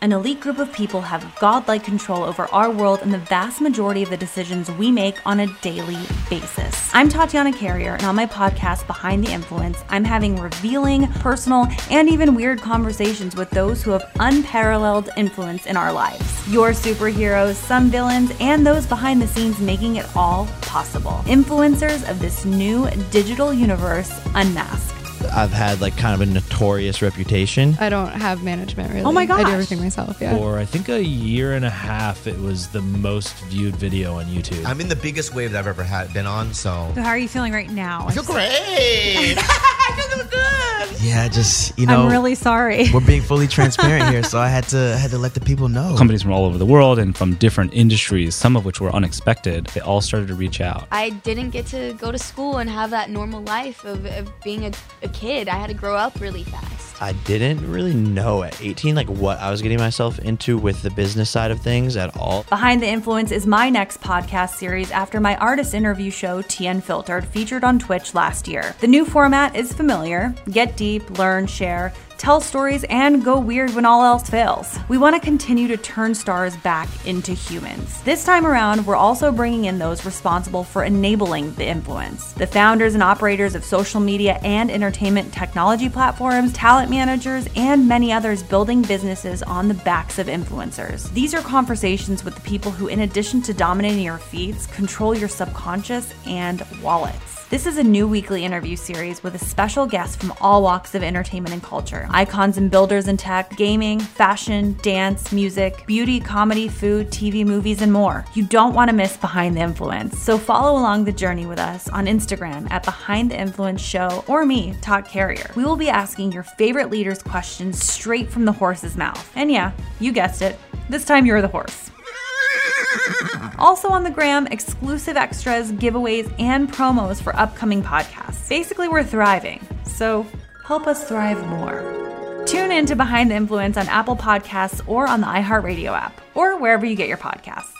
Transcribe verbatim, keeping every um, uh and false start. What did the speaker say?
An elite group of people have godlike control over our world and the vast majority of the decisions we make on a daily basis. I'm Tatiana Carrier, and on my podcast, Behind the Influence, I'm having revealing, personal, and even weird conversations with those who have unparalleled influence in our lives. Your superheroes, some villains, and those behind the scenes making it all possible. Influencers of this new digital universe unmasked. I've had like kind of a notorious reputation. I don't have management really. Oh my gosh. I do everything myself, yeah. For I think a year and a half, it was the most viewed video on YouTube. I'm in the biggest wave that I've ever had been on, so. So how are you feeling right now? I feel great. I feel good. Yeah, just, you know. I'm really sorry. We're being fully transparent here, so I had to I had to let the people know. Companies from all over the world and from different industries, some of which were unexpected, they all started to reach out. I didn't get to go to school and have that normal life of, of being a, a kid. I had to grow up really fast. I didn't really know at eighteen like what I was getting myself into with the business side of things at all. Behind the Influence is my next podcast series after my artist interview show T N Filtered featured on Twitch last year. The new format is familiar. Get deep, learn, share, tell stories, and go weird when all else fails. We want to continue to turn stars back into humans. This time around, we're also bringing in those responsible for enabling the influence. The founders and operators of social media and entertainment technology platforms, talent managers, and many others building businesses on the backs of influencers. These are conversations with the people who, in addition to dominating your feeds, control your subconscious and wallets. This is a new weekly interview series with a special guest from all walks of entertainment and culture. Icons and builders in tech, gaming, fashion, dance, music, beauty, comedy, food, T V, movies, and more. You don't want to miss Behind the Influence. So follow along the journey with us on Instagram at Behind the Influence Show or me, Todd Carrier. We will be asking your favorite leaders questions straight from the horse's mouth. And yeah, you guessed it. This time you're the horse. Also on the gram, exclusive extras, giveaways, and promos for upcoming podcasts. Basically, we're thriving, so help us thrive more. Tune in to Behind the Influence on Apple Podcasts or on the iHeartRadio app, or wherever you get your podcasts.